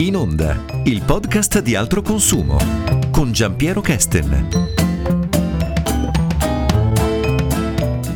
In onda, il podcast di Altroconsumo con Gianpiero Kesten.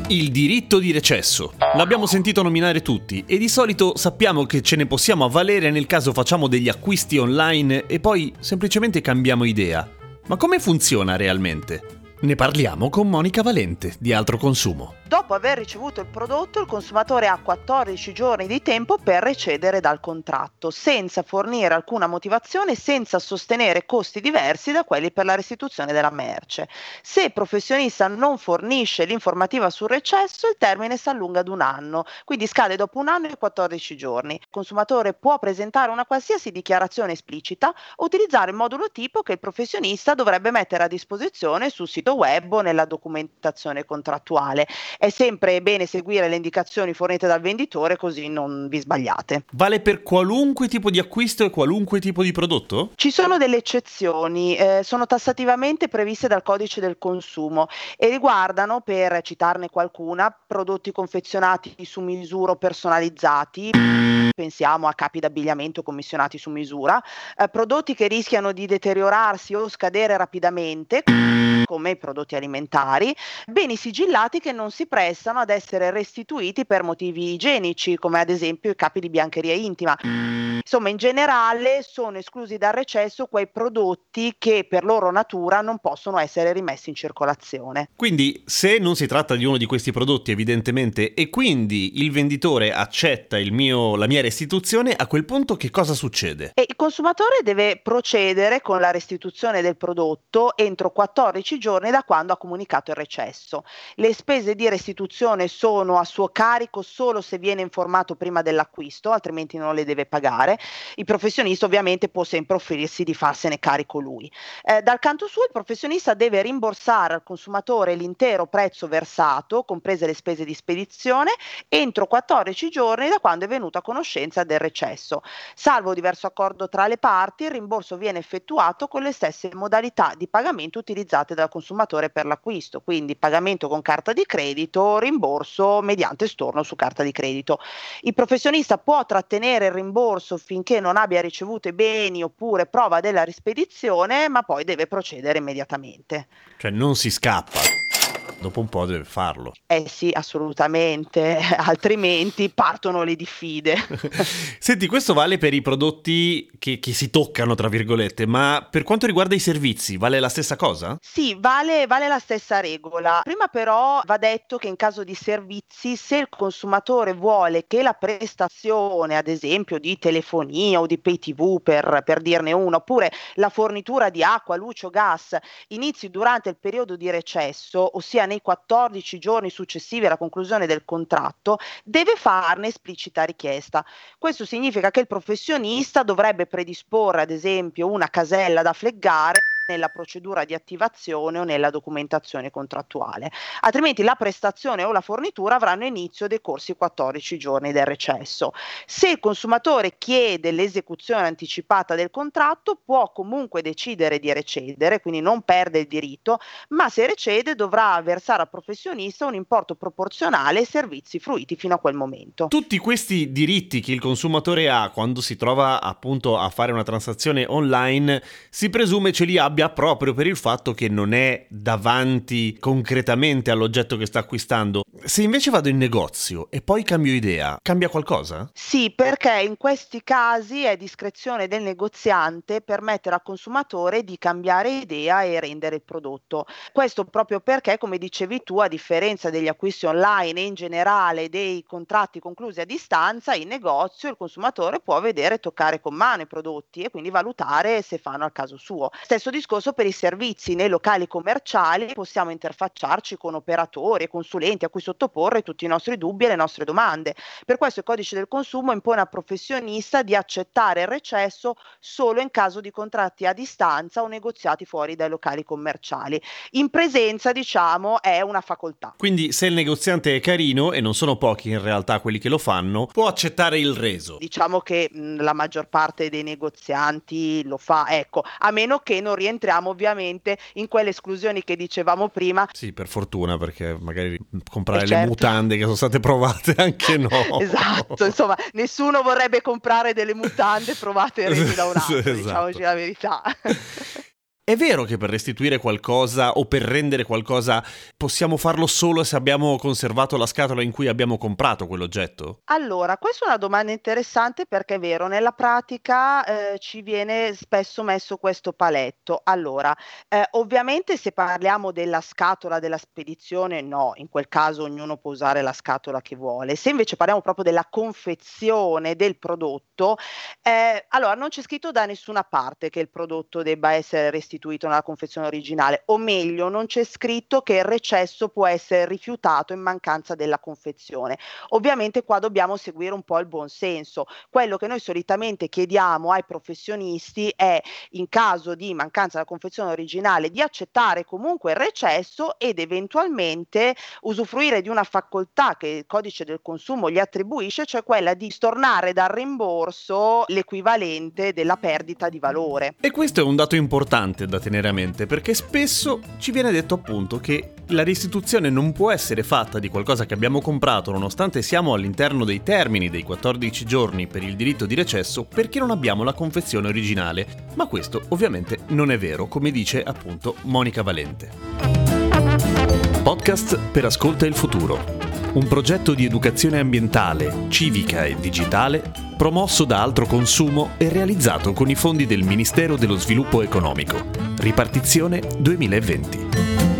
Il diritto di recesso. L'abbiamo sentito nominare tutti e di solito sappiamo che ce ne possiamo avvalere nel caso facciamo degli acquisti online e poi semplicemente cambiamo idea. Ma come funziona realmente? Ne parliamo con Monica Valente di Altroconsumo. Dopo aver ricevuto il prodotto, il consumatore ha 14 giorni di tempo per recedere dal contratto, senza fornire alcuna motivazione, senza sostenere costi diversi da quelli per la restituzione della merce. Se il professionista non fornisce l'informativa sul recesso, il termine si allunga ad un anno, quindi scade dopo un anno e 14 giorni. Il consumatore può presentare una qualsiasi dichiarazione esplicita o utilizzare il modulo tipo che il professionista dovrebbe mettere a disposizione sul sito web o nella documentazione contrattuale. È sempre bene seguire le indicazioni fornite dal venditore, così non vi sbagliate. Vale per qualunque tipo di acquisto e qualunque tipo di prodotto? Ci sono delle eccezioni, sono tassativamente previste dal codice del consumo e riguardano, per citarne qualcuna, prodotti confezionati su misura, personalizzati, pensiamo a capi d'abbigliamento commissionati su misura, prodotti che rischiano di deteriorarsi o scadere rapidamente, come i prodotti alimentari, beni sigillati che non si prestano ad essere restituiti per motivi igienici, come ad esempio i capi di biancheria intima. Insomma, in generale sono esclusi dal recesso quei prodotti che per loro natura non possono essere rimessi in circolazione. Quindi, se non si tratta di uno di questi prodotti, evidentemente, e quindi il venditore accetta la mia restituzione, a quel punto che cosa succede? E il consumatore deve procedere con la restituzione del prodotto entro 14 giorni da quando ha comunicato il recesso. Le spese di restituzione sono a suo carico solo se viene informato prima dell'acquisto, altrimenti non le deve pagare. Il professionista ovviamente può sempre offrirsi di farsene carico lui. Dal canto suo il professionista deve rimborsare al consumatore l'intero prezzo versato, comprese le spese di spedizione, entro 14 giorni da quando è venuto a conoscenza del recesso. Salvo diverso accordo tra le parti, il rimborso viene effettuato con le stesse modalità di pagamento utilizzate dal consumatore per l'acquisto, quindi pagamento con carta di credito, rimborso mediante storno su carta di credito. Il professionista può trattenere il rimborso finché non abbia ricevuto i beni oppure prova della rispedizione, ma poi deve procedere immediatamente. Cioè non si scappa. Dopo un po' deve farlo. Sì, assolutamente, altrimenti partono le diffide. Senti, questo vale per i prodotti che si toccano, tra virgolette, ma per quanto riguarda i servizi, vale la stessa cosa? Sì, vale la stessa regola. Prima però va detto che in caso di servizi, se il consumatore vuole che la prestazione, ad esempio, di telefonia o di pay TV, per dirne uno, oppure la fornitura di acqua, luce o gas, inizi durante il periodo di recesso, ossia nei 14 giorni successivi alla conclusione del contratto, deve farne esplicita richiesta. Questo significa che il professionista dovrebbe predisporre, ad esempio, una casella da fleggare nella procedura di attivazione o nella documentazione contrattuale, altrimenti la prestazione o la fornitura avranno inizio decorsi 14 giorni del recesso. Se il consumatore chiede l'esecuzione anticipata del contratto, può comunque decidere di recedere, quindi non perde il diritto, ma se recede dovrà versare al professionista un importo proporzionale ai servizi fruiti fino a quel momento. Tutti questi diritti che il consumatore ha quando si trova appunto a fare una transazione online, si presume ce li abbia proprio per il fatto che non è davanti concretamente all'oggetto che sta acquistando. Se invece vado in negozio e poi cambio idea, cambia qualcosa? Sì, perché in questi casi è discrezione del negoziante permettere al consumatore di cambiare idea e rendere il prodotto. Questo proprio perché, come dicevi tu, a differenza degli acquisti online e in generale dei contratti conclusi a distanza, in negozio il consumatore può vedere e toccare con mano i prodotti e quindi valutare se fanno al caso suo. Stesso discorso per i servizi. Nei locali commerciali possiamo interfacciarci con operatori e consulenti a cui sottoporre tutti i nostri dubbi e le nostre domande. Per questo il codice del consumo impone al professionista di accettare il recesso solo in caso di contratti a distanza o negoziati fuori dai locali commerciali. In presenza, diciamo, è una facoltà. Quindi se il negoziante è carino, e non sono pochi in realtà quelli che lo fanno, può accettare il reso. Diciamo che la maggior parte dei negozianti lo fa, ecco, a meno che non rientrano rientriamo ovviamente in quelle esclusioni che dicevamo prima. Sì, per fortuna, perché magari comprare le mutande che sono state provate anche no. Esatto, insomma, nessuno vorrebbe comprare delle mutande provate resi da un altro, esatto. Diciamoci la verità. È vero che per restituire qualcosa o per rendere qualcosa possiamo farlo solo se abbiamo conservato la scatola in cui abbiamo comprato quell'oggetto? Allora, questa è una domanda interessante perché è vero, nella pratica ci viene spesso messo questo paletto. Allora, ovviamente se parliamo della scatola della spedizione, no, in quel caso ognuno può usare la scatola che vuole. Se invece parliamo proprio della confezione del prodotto, allora non c'è scritto da nessuna parte che il prodotto debba essere restituito nella confezione originale, o meglio non c'è scritto che il recesso può essere rifiutato in mancanza della confezione. Ovviamente qua dobbiamo seguire un po' il buon senso. Quello che noi solitamente chiediamo ai professionisti è, in caso di mancanza della confezione originale, di accettare comunque il recesso ed eventualmente usufruire di una facoltà che il codice del consumo gli attribuisce, cioè quella di stornare dal rimborso l'equivalente della perdita di valore. E questo è un dato importante da tenere a mente, perché spesso ci viene detto appunto che la restituzione non può essere fatta di qualcosa che abbiamo comprato, nonostante siamo all'interno dei termini dei 14 giorni per il diritto di recesso, perché non abbiamo la confezione originale. Ma questo ovviamente non è vero, come dice appunto Monica Valente. Podcast per Ascolta il Futuro, un progetto di educazione ambientale, civica e digitale promosso da Altroconsumo e realizzato con i fondi del Ministero dello Sviluppo Economico. Ripartizione 2020.